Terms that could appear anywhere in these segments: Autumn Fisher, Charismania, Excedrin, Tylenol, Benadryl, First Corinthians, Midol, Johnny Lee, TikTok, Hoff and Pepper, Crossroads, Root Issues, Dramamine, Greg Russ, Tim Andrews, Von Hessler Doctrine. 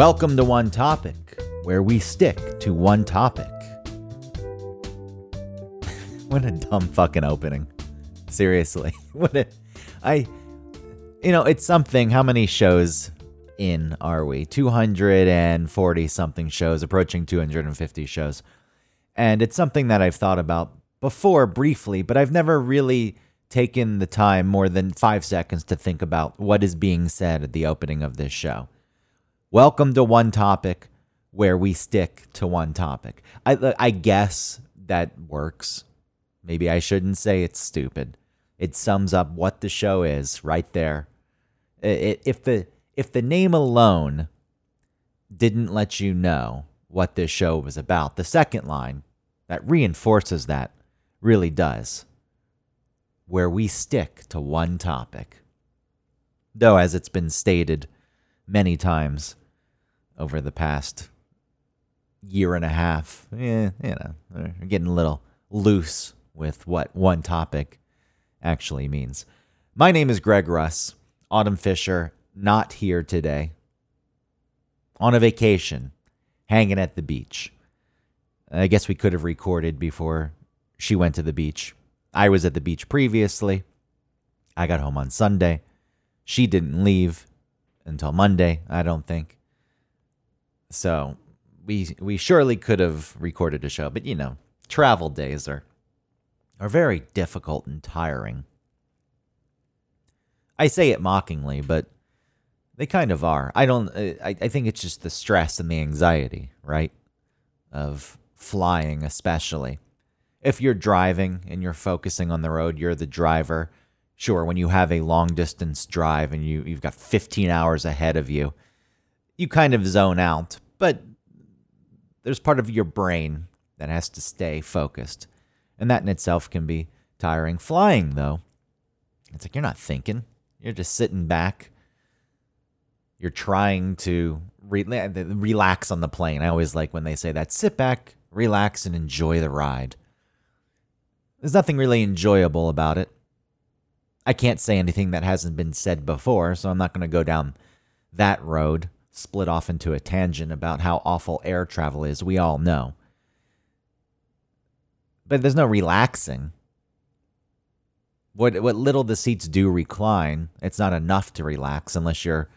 Welcome to One Topic, where we stick to one topic. What a dumb fucking opening. Seriously. It's something. How many shows in are we? 240 something shows, approaching 250 shows. And it's something that I've thought about before briefly, but I've never really taken the time more than 5 seconds to think about what is being said at the opening of this show. Welcome to One Topic, where we stick to one topic. I guess that works. Maybe I shouldn't say it's stupid. It sums up what the show is right there. If the name alone didn't let you know what this show was about, the second line that reinforces that really does. Where we stick to one topic. Though, as it's been stated many times over the past year and a half, we're getting a little loose with what one topic actually means. My name is Greg Russ. Autumn Fisher, not here today. On a vacation, hanging at the beach. I guess we could have recorded before she went to the beach. I was at the beach previously. I got home on Sunday. She didn't leave until Monday, I don't think. So we surely could have recorded a show. But, travel days are very difficult and tiring. I say it mockingly, but they kind of are. I think it's just the stress and the anxiety, right? Of flying especially. If you're driving and you're focusing on the road, you're the driver. Sure, when you have a long-distance drive and you've got 15 hours ahead of you, you kind of zone out. But there's part of your brain that has to stay focused. And that in itself can be tiring. Flying, though, it's like you're not thinking. You're just sitting back. You're trying to relax on the plane. I always like when they say that. Sit back, relax, and enjoy the ride. There's nothing really enjoyable about it. I can't say anything that hasn't been said before, so I'm not going to go down that road, split off into a tangent about how awful air travel is. We all know. But there's no relaxing. What little the seats do recline, it's not enough to relax unless you're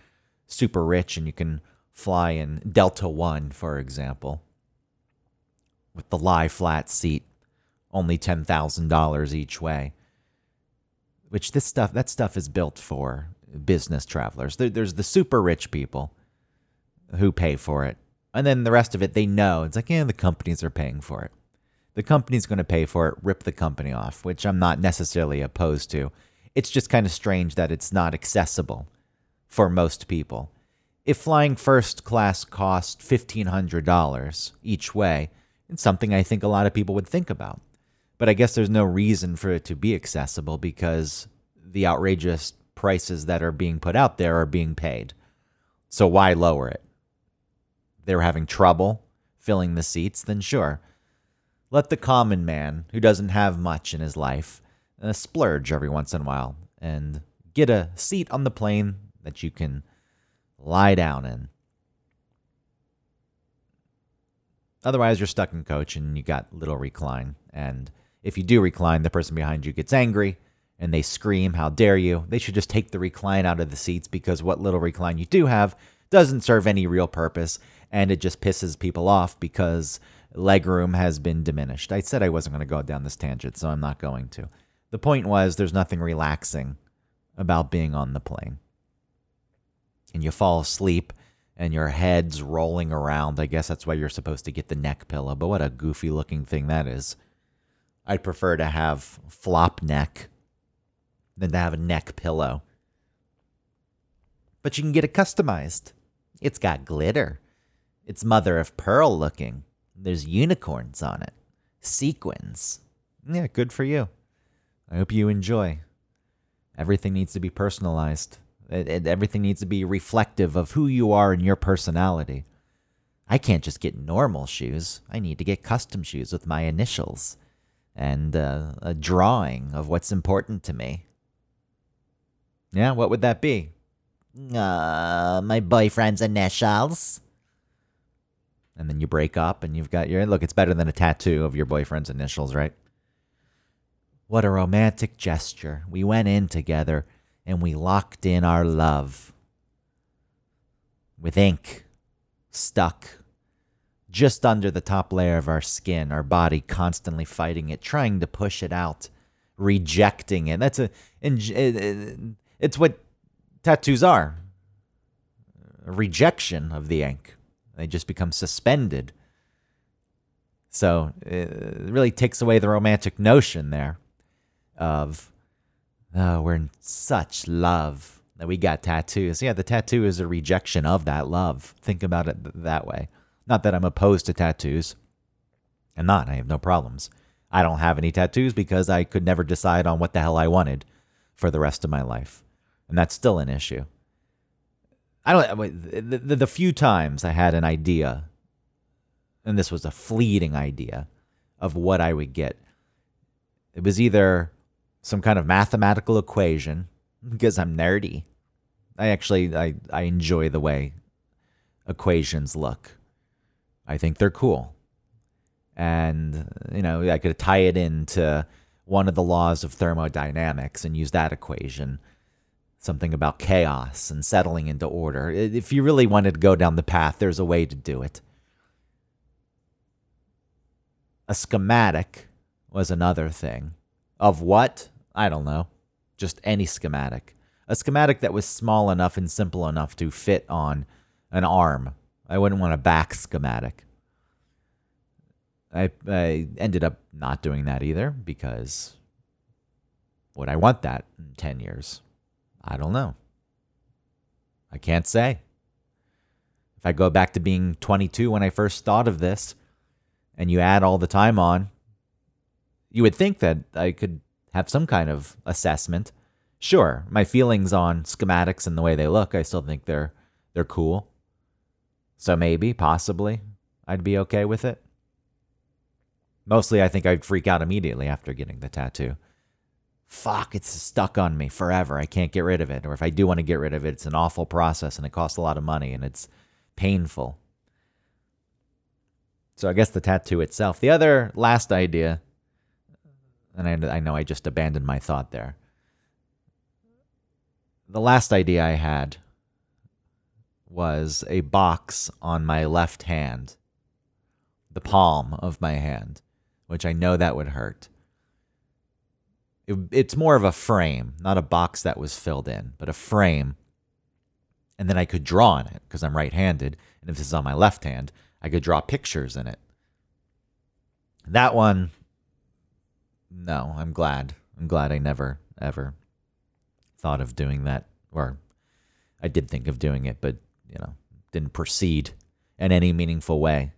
super rich and you can fly in Delta One, for example, with the lie flat seat. Only $10,000 each way, which that stuff is built for business travelers. There's the super rich people who pay for it. And then the rest of it, they know. It's like, the companies are paying for it. The company's going to pay for it, rip the company off, which I'm not necessarily opposed to. It's just kind of strange that it's not accessible for most people. If flying first class cost $1,500 each way, it's something I think a lot of people would think about. But I guess there's no reason for it to be accessible because the outrageous prices that are being put out there are being paid. So why lower it? If they were having trouble filling the seats, then sure. Let the common man who doesn't have much in his life splurge every once in a while and get a seat on the plane that you can lie down in. Otherwise, you're stuck in coach and you got little recline. And if you do recline, the person behind you gets angry and they scream, how dare you? They should just take the recline out of the seats because what little recline you do have doesn't serve any real purpose and it just pisses people off because legroom has been diminished. I said I wasn't going to go down this tangent, so I'm not going to. The point was there's nothing relaxing about being on the plane. And you fall asleep and your head's rolling around. I guess that's why you're supposed to get the neck pillow, but what a goofy looking thing that is. I'd prefer to have flop neck than to have a neck pillow. But you can get it customized. It's got glitter. It's mother of pearl looking. There's unicorns on it. Sequins. Yeah, good for you. I hope you enjoy. Everything needs to be personalized. Everything needs to be reflective of who you are and your personality. I can't just get normal shoes. I need to get custom shoes with my initials and a drawing of what's important to me. Yeah, what would that be? My boyfriend's initials. and then you break up and you've got your, look, it's better than a tattoo of your boyfriend's initials, right? What a romantic gesture. We went in together and we locked in our love with ink stuck just under the top layer of our skin, our body constantly fighting it, trying to push it out, rejecting it. That's it's what tattoos are. A rejection of the ink. They just become suspended. So it really takes away the romantic notion there of, oh, we're in such love that we got tattoos. Yeah, the tattoo is a rejection of that love. Think about it that way. Not that I'm opposed to tattoos. I'm not. I have no problems. I don't have any tattoos because I could never decide on what the hell I wanted for the rest of my life. And that's still an issue. The few times I had an idea, and this was a fleeting idea, of what I would get, it was either some kind of mathematical equation, because I'm nerdy. I enjoy the way equations look. I think they're cool. And, you know, I could tie it into one of the laws of thermodynamics and use that equation. Something about chaos and settling into order. If you really wanted to go down the path, there's a way to do it. A schematic was another thing. Of what? I don't know. Just any schematic. A schematic that was small enough and simple enough to fit on an arm. I wouldn't want a back schematic. I ended up not doing that either because would I want that in 10 years? I don't know. I can't say. If I go back to being 22 when I first thought of this, and you add all the time on, you would think that I could have some kind of assessment. Sure, my feelings on schematics and the way they look, I still think they're cool. So maybe, possibly, I'd be okay with it. Mostly, I think I'd freak out immediately after getting the tattoo. Fuck, it's stuck on me forever. I can't get rid of it. Or if I do want to get rid of it, it's an awful process and it costs a lot of money and it's painful. So I guess the tattoo itself. The other last idea, and I know I just abandoned my thought there. The last idea I had was a box on my left hand, the palm of my hand, which I know that would hurt. It's more of a frame, not a box that was filled in, but a frame. And then I could draw on it because I'm right-handed. And if this is on my left hand, I could draw pictures in it. That one, no, I'm glad. I'm glad I never, ever thought of doing that. Or I did think of doing it, but, you know, didn't proceed in any meaningful way.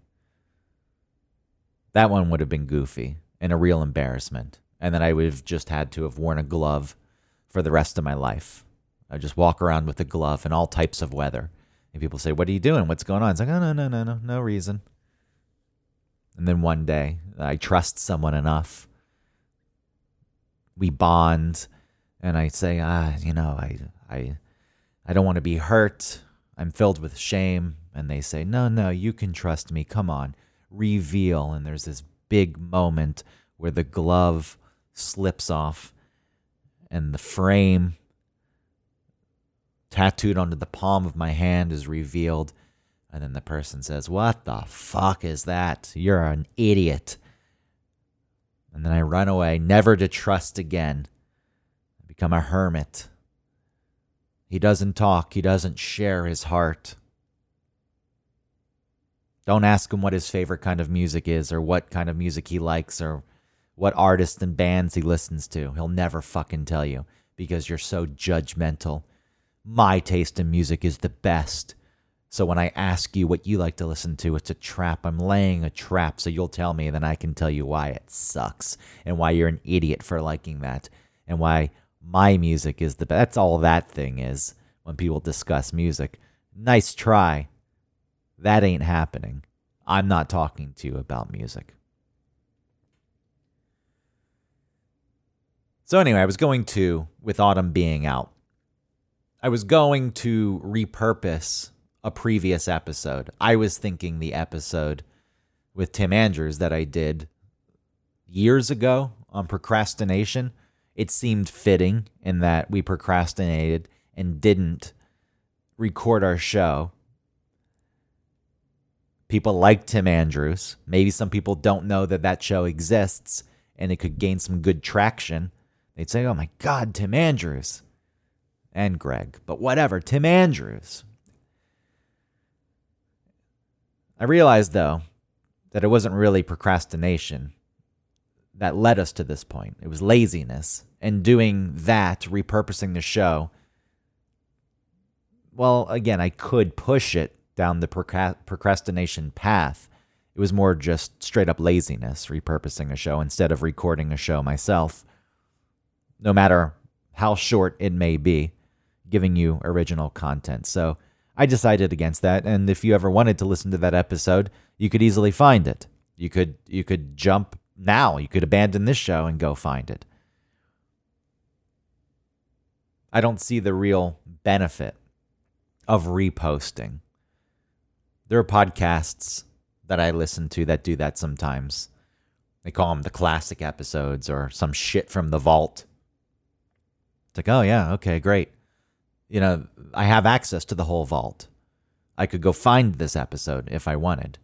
That one would have been goofy and a real embarrassment. And then I would have just had to have worn a glove for the rest of my life. I just walk around with a glove in all types of weather. And people say, what are you doing? What's going on? It's like, oh, no, no reason. And then one day, I trust someone enough. We bond. And I say, I don't want to be hurt. I'm filled with shame. And they say, no, you can trust me. Come on, reveal. And there's this big moment where the glove slips off and the frame tattooed onto the palm of my hand is revealed. And then the person says, what the fuck is that? You're an idiot. And then I run away, never to trust again. I become a hermit. He doesn't talk. He doesn't share his heart. Don't ask him what his favorite kind of music is or what kind of music he likes or what artists and bands he listens to. He'll never fucking tell you because you're so judgmental. My taste in music is the best. So when I ask you what you like to listen to, it's a trap. I'm laying a trap so you'll tell me, and then I can tell you why it sucks and why you're an idiot for liking that and why my music is the best. That's all that thing is when people discuss music. Nice try. That ain't happening. I'm not talking to you about music. So anyway, I was going to, with Autumn being out, I was going to repurpose a previous episode. I was thinking the episode with Tim Andrews that I did years ago on procrastination. It seemed fitting in that we procrastinated and didn't record our show. People like Tim Andrews. Maybe some people don't know that that show exists and it could gain some good traction. They'd say, oh my God, Tim Andrews and Greg, but whatever, Tim Andrews. I realized though that it wasn't really procrastination that led us to this point. It was laziness and doing that, repurposing the show. Well, again, I could push it down the procrastination path. It was more just straight up laziness, repurposing a show instead of recording a show myself, no matter how short it may be, giving you original content. So I decided against that. And if you ever wanted to listen to that episode, you could easily find it. You could jump now. You could abandon this show and go find it. I don't see the real benefit of reposting. There are podcasts that I listen to that do that sometimes. They call them the classic episodes or some shit from the vault. It's like, oh yeah, okay, great. You know, I have access to the whole vault. I could go find this episode if I wanted.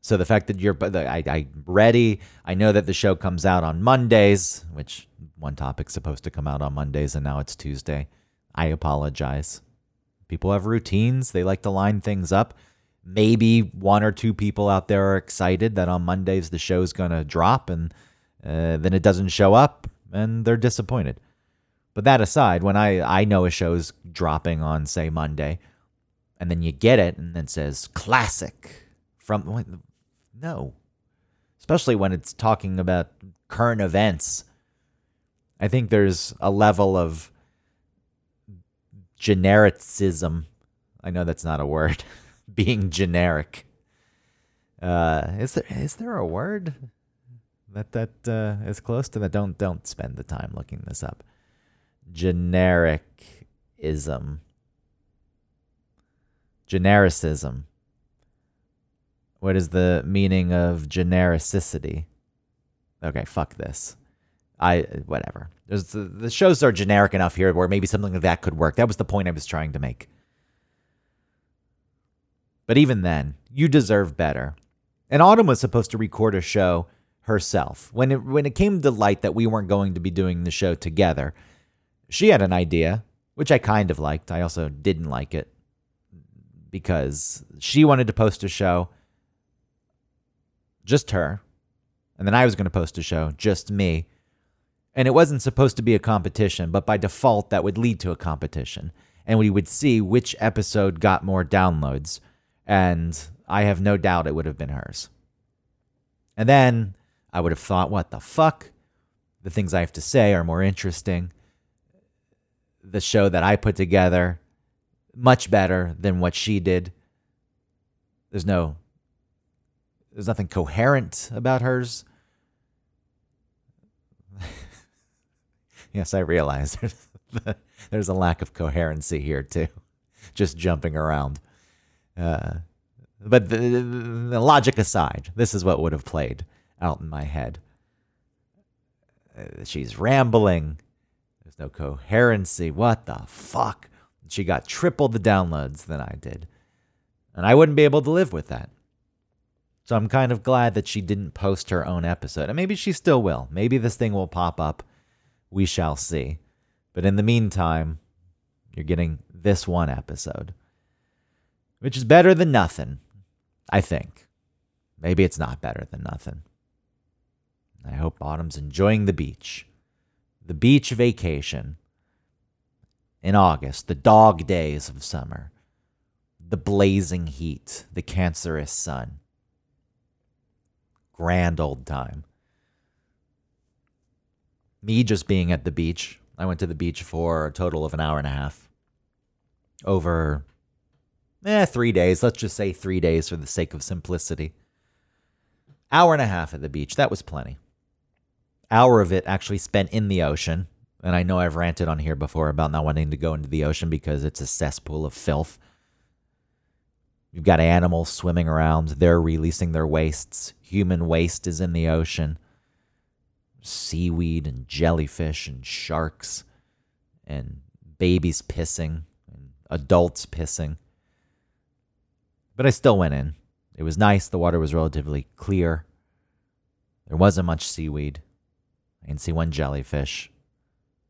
So the fact that I'm ready, I know that the show comes out on Mondays, which one topic's supposed to come out on Mondays and now it's Tuesday. I apologize. People have routines. They like to line things up. Maybe one or two people out there are excited that on Mondays the show's going to drop and then it doesn't show up and they're disappointed. But that aside, when I know a show's dropping on, say, Monday, and then you get it and then it says classic from... No. Especially when it's talking about current events. I think there's a level of genericism. I know that's not a word. Being generic. Is there a word that is close to that? Don't spend the time looking this up. Genericism. Genericism. What is the meaning of genericity? Okay, fuck this. Whatever. The shows are generic enough here where maybe something like that could work. That was the point I was trying to make. But even then, you deserve better. And Autumn was supposed to record a show herself. When it came to light that we weren't going to be doing the show together, she had an idea, which I kind of liked. I also didn't like it because she wanted to post a show, just her. And then I was going to post a show, just me. And it wasn't supposed to be a competition, but by default, that would lead to a competition. And we would see which episode got more downloads. And I have no doubt it would have been hers. And then I would have thought, what the fuck? The things I have to say are more interesting. The show that I put together, much better than what she did. There's nothing coherent about hers. Yes, I realize there's a lack of coherency here too, just jumping around. But the logic aside, this is what would have played out in my head. She's rambling. There's no coherency. What the fuck? She got triple the downloads than I did. And I wouldn't be able to live with that. So I'm kind of glad that she didn't post her own episode. And maybe she still will. Maybe this thing will pop up. We shall see. But in the meantime, you're getting this one episode, which is better than nothing, I think. Maybe it's not better than nothing. I hope Autumn's enjoying the beach. The beach vacation in August, the dog days of summer, the blazing heat, the cancerous sun. Grand old time. Me just being at the beach. I went to the beach for a total of an hour and a half. Over 3 days. Let's just say 3 days for the sake of simplicity. Hour and a half at the beach. That was plenty. Hour of it actually spent in the ocean. And I know I've ranted on here before about not wanting to go into the ocean because it's a cesspool of filth. You've got animals swimming around. They're releasing their wastes. Human waste is in the ocean. Seaweed and jellyfish and sharks and babies pissing and adults pissing. But I still went in. It was nice. The water was relatively clear. There wasn't much seaweed. I didn't see one jellyfish.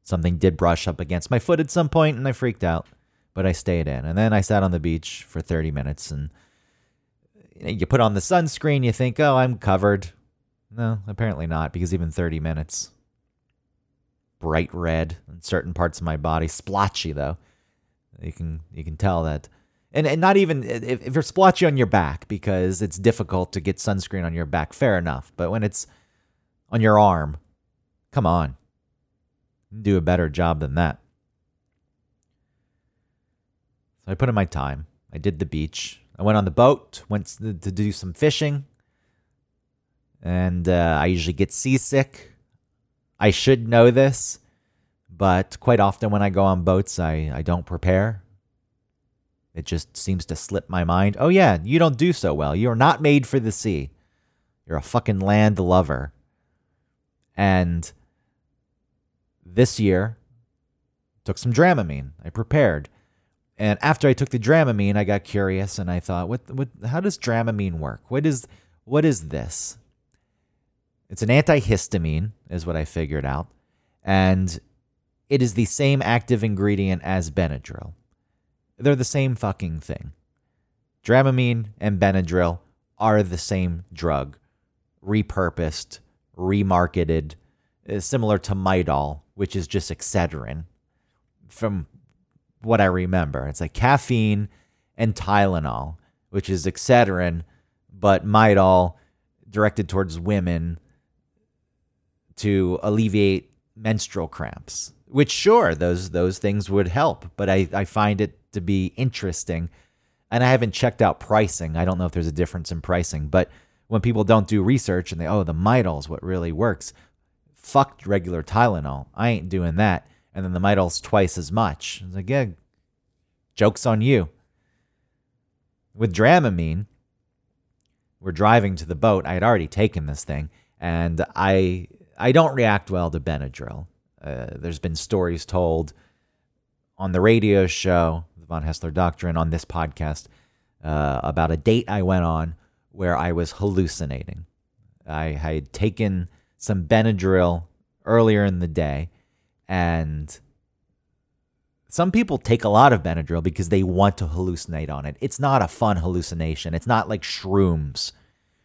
Something did brush up against my foot at some point, and I freaked out. But I stayed in. And then I sat on the beach for 30 minutes. And you put on the sunscreen. You think, oh, I'm covered. No, apparently not. Because even 30 minutes. Bright red in certain parts of my body. Splotchy, though. You can tell that. And not even if you're splotchy on your back. Because it's difficult to get sunscreen on your back. Fair enough. But when it's on your arm, come on. Do a better job than that. I put in my time. I did the beach. I went on the boat, went to do some fishing. And I usually get seasick. I should know this, but quite often when I go on boats, I don't prepare. It just seems to slip my mind. Oh yeah, you don't do so well. You're not made for the sea. You're a fucking land lover. And this year, took some Dramamine. I prepared. And after I took the Dramamine, I got curious and I thought, what how does Dramamine work? What is this? It's an antihistamine, is what I figured out. And it is the same active ingredient as Benadryl. They're the same fucking thing. Dramamine and Benadryl are the same drug, repurposed, remarketed, similar to Midol, which is just Excedrin. From what I remember, it's like caffeine and Tylenol, which is Excedrin, but Midol directed towards women to alleviate menstrual cramps, which sure, those things would help, but I find it to be interesting. And I haven't checked out pricing. I don't know if there's a difference in pricing, but when people don't do research and the Midol's what really works, fuck regular Tylenol. I ain't doing that. And then the Midol's twice as much. It's like, yeah, joke's on you. With Dramamine, we're driving to the boat. I had already taken this thing. And I don't react well to Benadryl. There's been stories told on the radio show, the Von Hessler Doctrine, on this podcast, about a date I went on where I was hallucinating. I had taken some Benadryl earlier in the day. And some people take a lot of Benadryl because they want to hallucinate on it. It's not a fun hallucination. It's not like shrooms.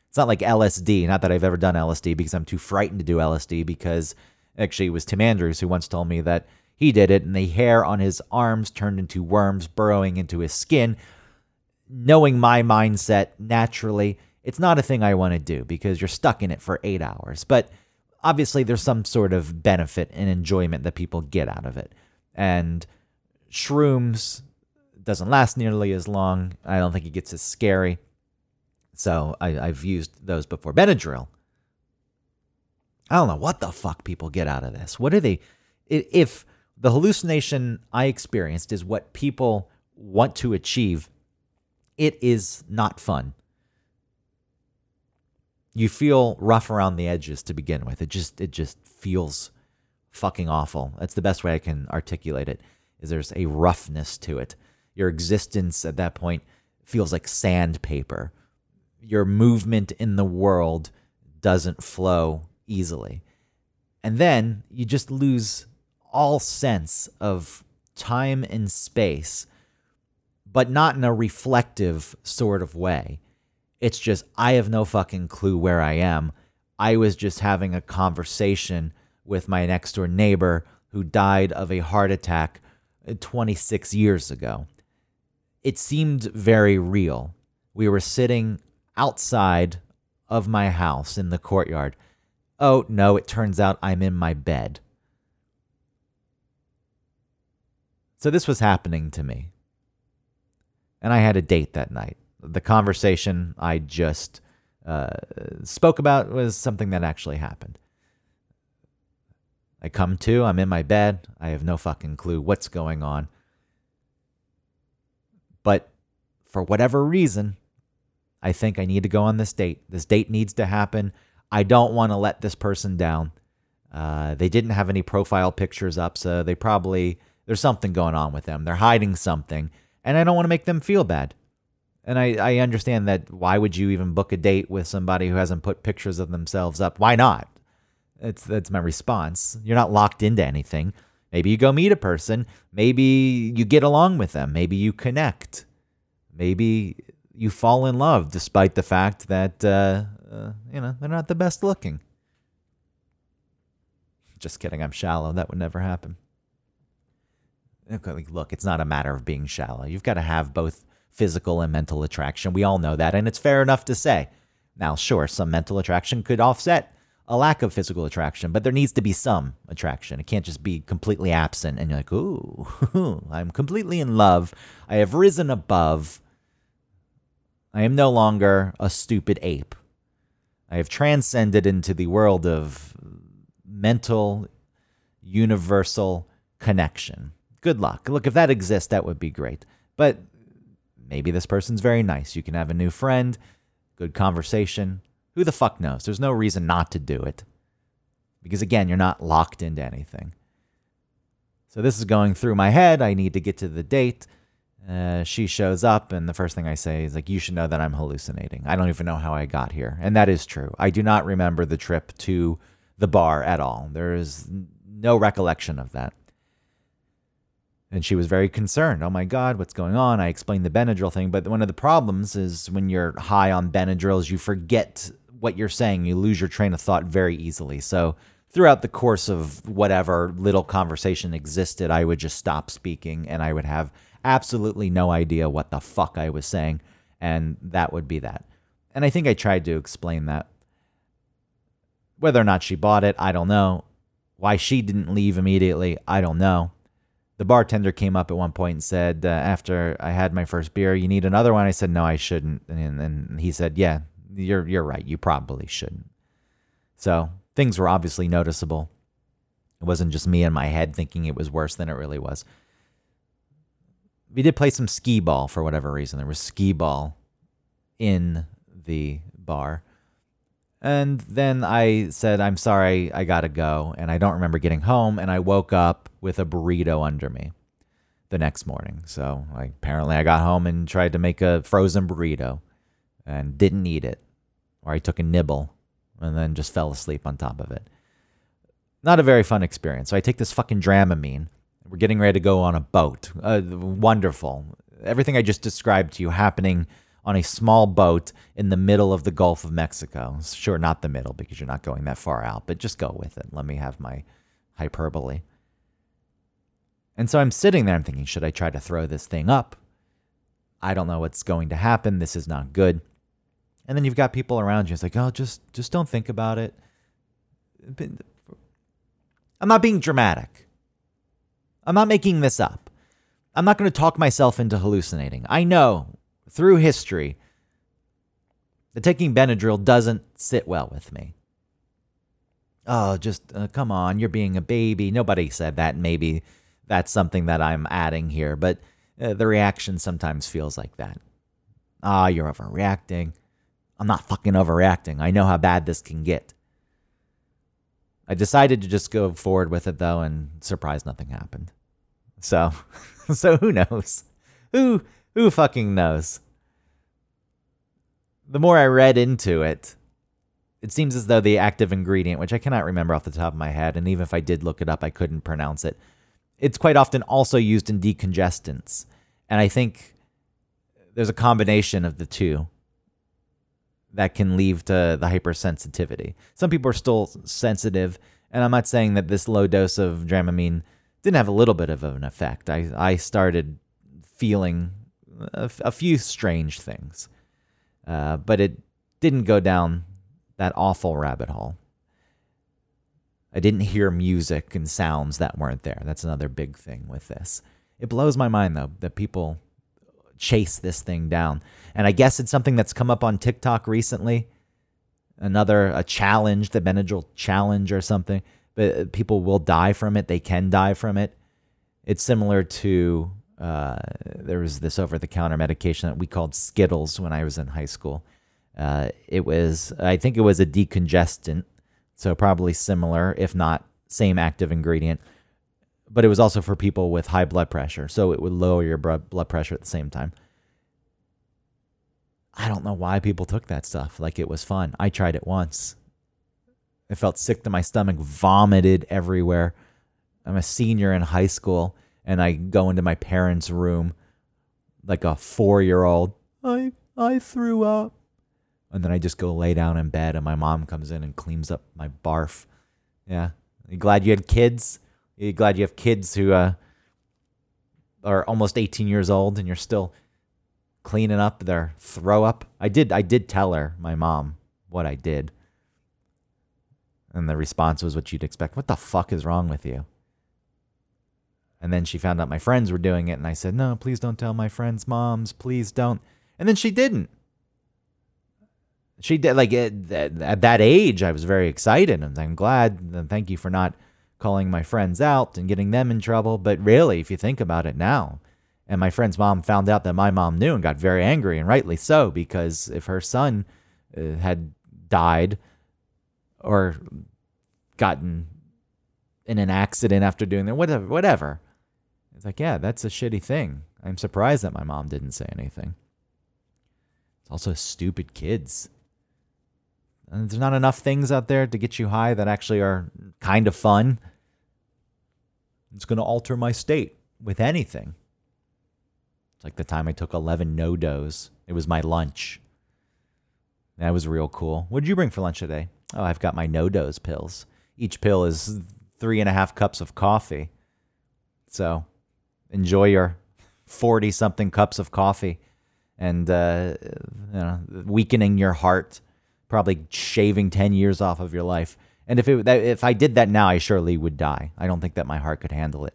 It's not like LSD. Not that I've ever done LSD because I'm too frightened to do LSD, because actually it was Tim Andrews who once told me that he did it and the hair on his arms turned into worms burrowing into his skin. Knowing my mindset naturally, it's not a thing I want to do because you're stuck in it for 8 hours. But obviously, there's some sort of benefit and enjoyment that people get out of it. And shrooms doesn't last nearly as long. I don't think it gets as scary. So I've used those before. Benadryl, I don't know what the fuck people get out of this. What are they? If the hallucination I experienced is what people want to achieve, it is not fun. You feel rough around the edges to begin with. It just feels fucking awful. That's the best way I can articulate it, is there's a roughness to it. Your existence at that point feels like sandpaper. Your movement in the world doesn't flow easily. And then you just lose all sense of time and space, but not in a reflective sort of way. It's just, I have no fucking clue where I am. I was just having a conversation with my next door neighbor who died of a heart attack 26 years ago. It seemed very real. We were sitting outside of my house in the courtyard. Oh no, it turns out I'm in my bed. So this was happening to me. And I had a date that night. The conversation I just spoke about was something that actually happened. I come to, I'm in my bed. I have no fucking clue what's going on. But for whatever reason, I think I need to go on this date. This date needs to happen. I don't want to let this person down. They didn't have any profile pictures up, so they probably, there's something going on with them. They're hiding something, and I don't want to make them feel bad. And I understand that. Why would you even book a date with somebody who hasn't put pictures of themselves up? Why not? That's my response. You're not locked into anything. Maybe you go meet a person. Maybe you get along with them. Maybe you connect. Maybe you fall in love, despite the fact that they're not the best looking. Just kidding. I'm shallow. That would never happen. Look, it's not a matter of being shallow. You've got to have both physical and mental attraction. We all know that, and it's fair enough to say. Now, sure, some mental attraction could offset a lack of physical attraction, but there needs to be some attraction. It can't just be completely absent, and you're like, ooh, I'm completely in love. I have risen above. I am no longer a stupid ape. I have transcended into the world of mental, universal connection. Good luck. Look, if that exists, that would be great. But maybe this person's very nice. You can have a new friend, good conversation. Who the fuck knows? There's no reason not to do it. Because again, you're not locked into anything. So this is going through my head. I need to get to the date. She shows up, and the first thing I say is like, you should know that I'm hallucinating. I don't even know how I got here. And that is true. I do not remember the trip to the bar at all. There is no recollection of that. And she was very concerned. Oh, my God, what's going on? I explained the Benadryl thing. But one of the problems is when you're high on Benadryls, you forget what you're saying. You lose your train of thought very easily. So throughout the course of whatever little conversation existed, I would just stop speaking, and I would have absolutely no idea what the fuck I was saying. And that would be that. And I think I tried to explain that. Whether or not she bought it, I don't know. Why she didn't leave immediately, I don't know. The bartender came up at one point and said, after I had my first beer, you need another one? I said, no, I shouldn't. And he said, yeah, you're right. You probably shouldn't. So things were obviously noticeable. It wasn't just me in my head thinking it was worse than it really was. We did play some skee ball for whatever reason. There was skee ball in the bar. And then I said, I'm sorry, I got to go. And I don't remember getting home. And I woke up with a burrito under me the next morning. So apparently I got home and tried to make a frozen burrito and didn't eat it. Or I took a nibble and then just fell asleep on top of it. Not a very fun experience. So I take this fucking Dramamine. We're getting ready to go on a boat. Wonderful. Everything I just described to you happening on a small boat in the middle of the Gulf of Mexico. Sure, not the middle, because you're not going that far out, but just go with it. Let me have my hyperbole. And so I'm sitting there, I'm thinking, should I try to throw this thing up? I don't know what's going to happen. This is not good. And then you've got people around you. It's like, oh, just don't think about it. I'm not being dramatic. I'm not making this up. I'm not going to talk myself into hallucinating. I know through history that taking Benadryl doesn't sit well with me. Oh, just come on. You're being a baby. Nobody said that. Maybe that's something that I'm adding here, but the reaction sometimes feels like that. Ah, you're overreacting. I'm not fucking overreacting. I know how bad this can get. I decided to just go forward with it, though, and surprise, nothing happened. So who knows? Who fucking knows? The more I read into it, it seems as though the active ingredient, which I cannot remember off the top of my head, and even if I did look it up, I couldn't pronounce it. It's quite often also used in decongestants. And I think there's a combination of the two that can lead to the hypersensitivity. Some people are still sensitive, and I'm not saying that this low dose of Dramamine didn't have a little bit of an effect. I started feeling a few strange things, but it didn't go down that awful rabbit hole. I didn't hear music and sounds that weren't there. That's another big thing with this. It blows my mind, though, that people chase this thing down. And I guess it's something that's come up on TikTok recently. A challenge, the Benadryl challenge or something. But people will die from it. They can die from it. It's similar to there was this over-the-counter medication that we called Skittles when I was in high school. I think it was a decongestant, so probably similar, if not same active ingredient. But it was also for people with high blood pressure, so it would lower your blood pressure at the same time. I don't know why people took that stuff. Like, it was fun. I tried it once. I felt sick to my stomach, vomited everywhere. I'm a senior in high school, and I go into my parents' room like a 4-year-old. I threw up. And then I just go lay down in bed, and my mom comes in and cleans up my barf. Yeah. You glad you had kids? You glad you have kids who are almost 18 years old, and you're still cleaning up their throw up? I did tell her, my mom, what I did. And the response was what you'd expect. What the fuck is wrong with you? And then she found out my friends were doing it, and I said, no, please don't tell my friends' moms. Please don't. And then she didn't. She did. Like, at that age, I was very excited. And I'm glad. And thank you for not calling my friends out and getting them in trouble. But really, if you think about it now, and my friend's mom found out that my mom knew and got very angry, and rightly so, because if her son had died or gotten in an accident after doing that, whatever. It's like, yeah, that's a shitty thing. I'm surprised that my mom didn't say anything. It's also stupid kids. And there's not enough things out there to get you high that actually are kind of fun. It's going to alter my state with anything. It's like the time I took 11 no-dos. It was my lunch. That was real cool. What did you bring for lunch today? Oh, I've got my no-dos pills. Each pill is 3.5 cups of coffee. So enjoy your 40-something cups of coffee and weakening your heart, probably shaving 10 years off of your life. And if I did that now, I surely would die. I don't think that my heart could handle it.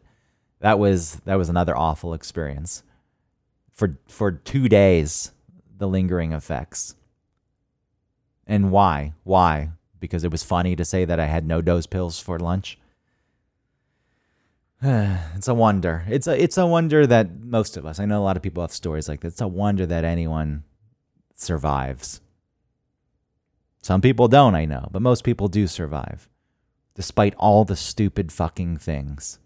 That was another awful experience. For 2 days, the lingering effects. And why? Why? Because it was funny to say that I had no-dose pills for lunch. It's a wonder. It's a wonder that most of us, I know a lot of people have stories like this. It's a wonder that anyone survives. Some people don't, I know, but most people do survive, despite all the stupid fucking things.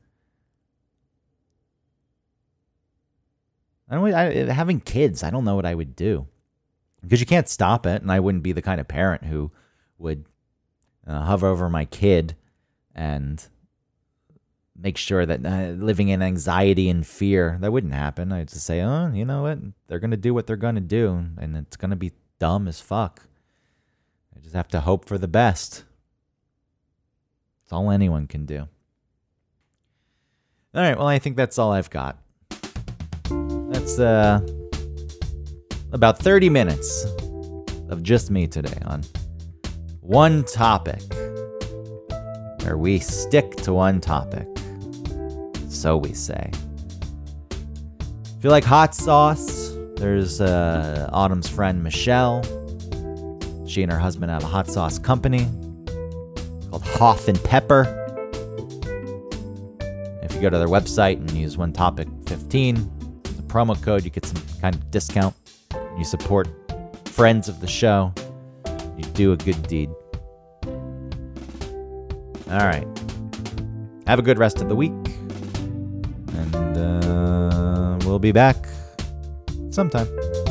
Having kids, I don't know what I would do, because you can't stop it, and I wouldn't be the kind of parent who would hover over my kid and make sure that living in anxiety and fear, that wouldn't happen. I'd just say, oh, you know what? They're going to do what they're going to do, and it's going to be dumb as fuck. I just have to hope for the best. It's all anyone can do. All right, well, I think that's all I've got. That's about 30 minutes of just me today on one topic, where we stick to one topic, so we say. If you like hot sauce, there's Autumn's friend Michelle. She and her husband have a hot sauce company called Hoff and Pepper. If you go to their website and use one topic 15, the promo code, you get some kind of discount. You support friends of the show. You do a good deed. All right. Have a good rest of the week. And we'll be back sometime.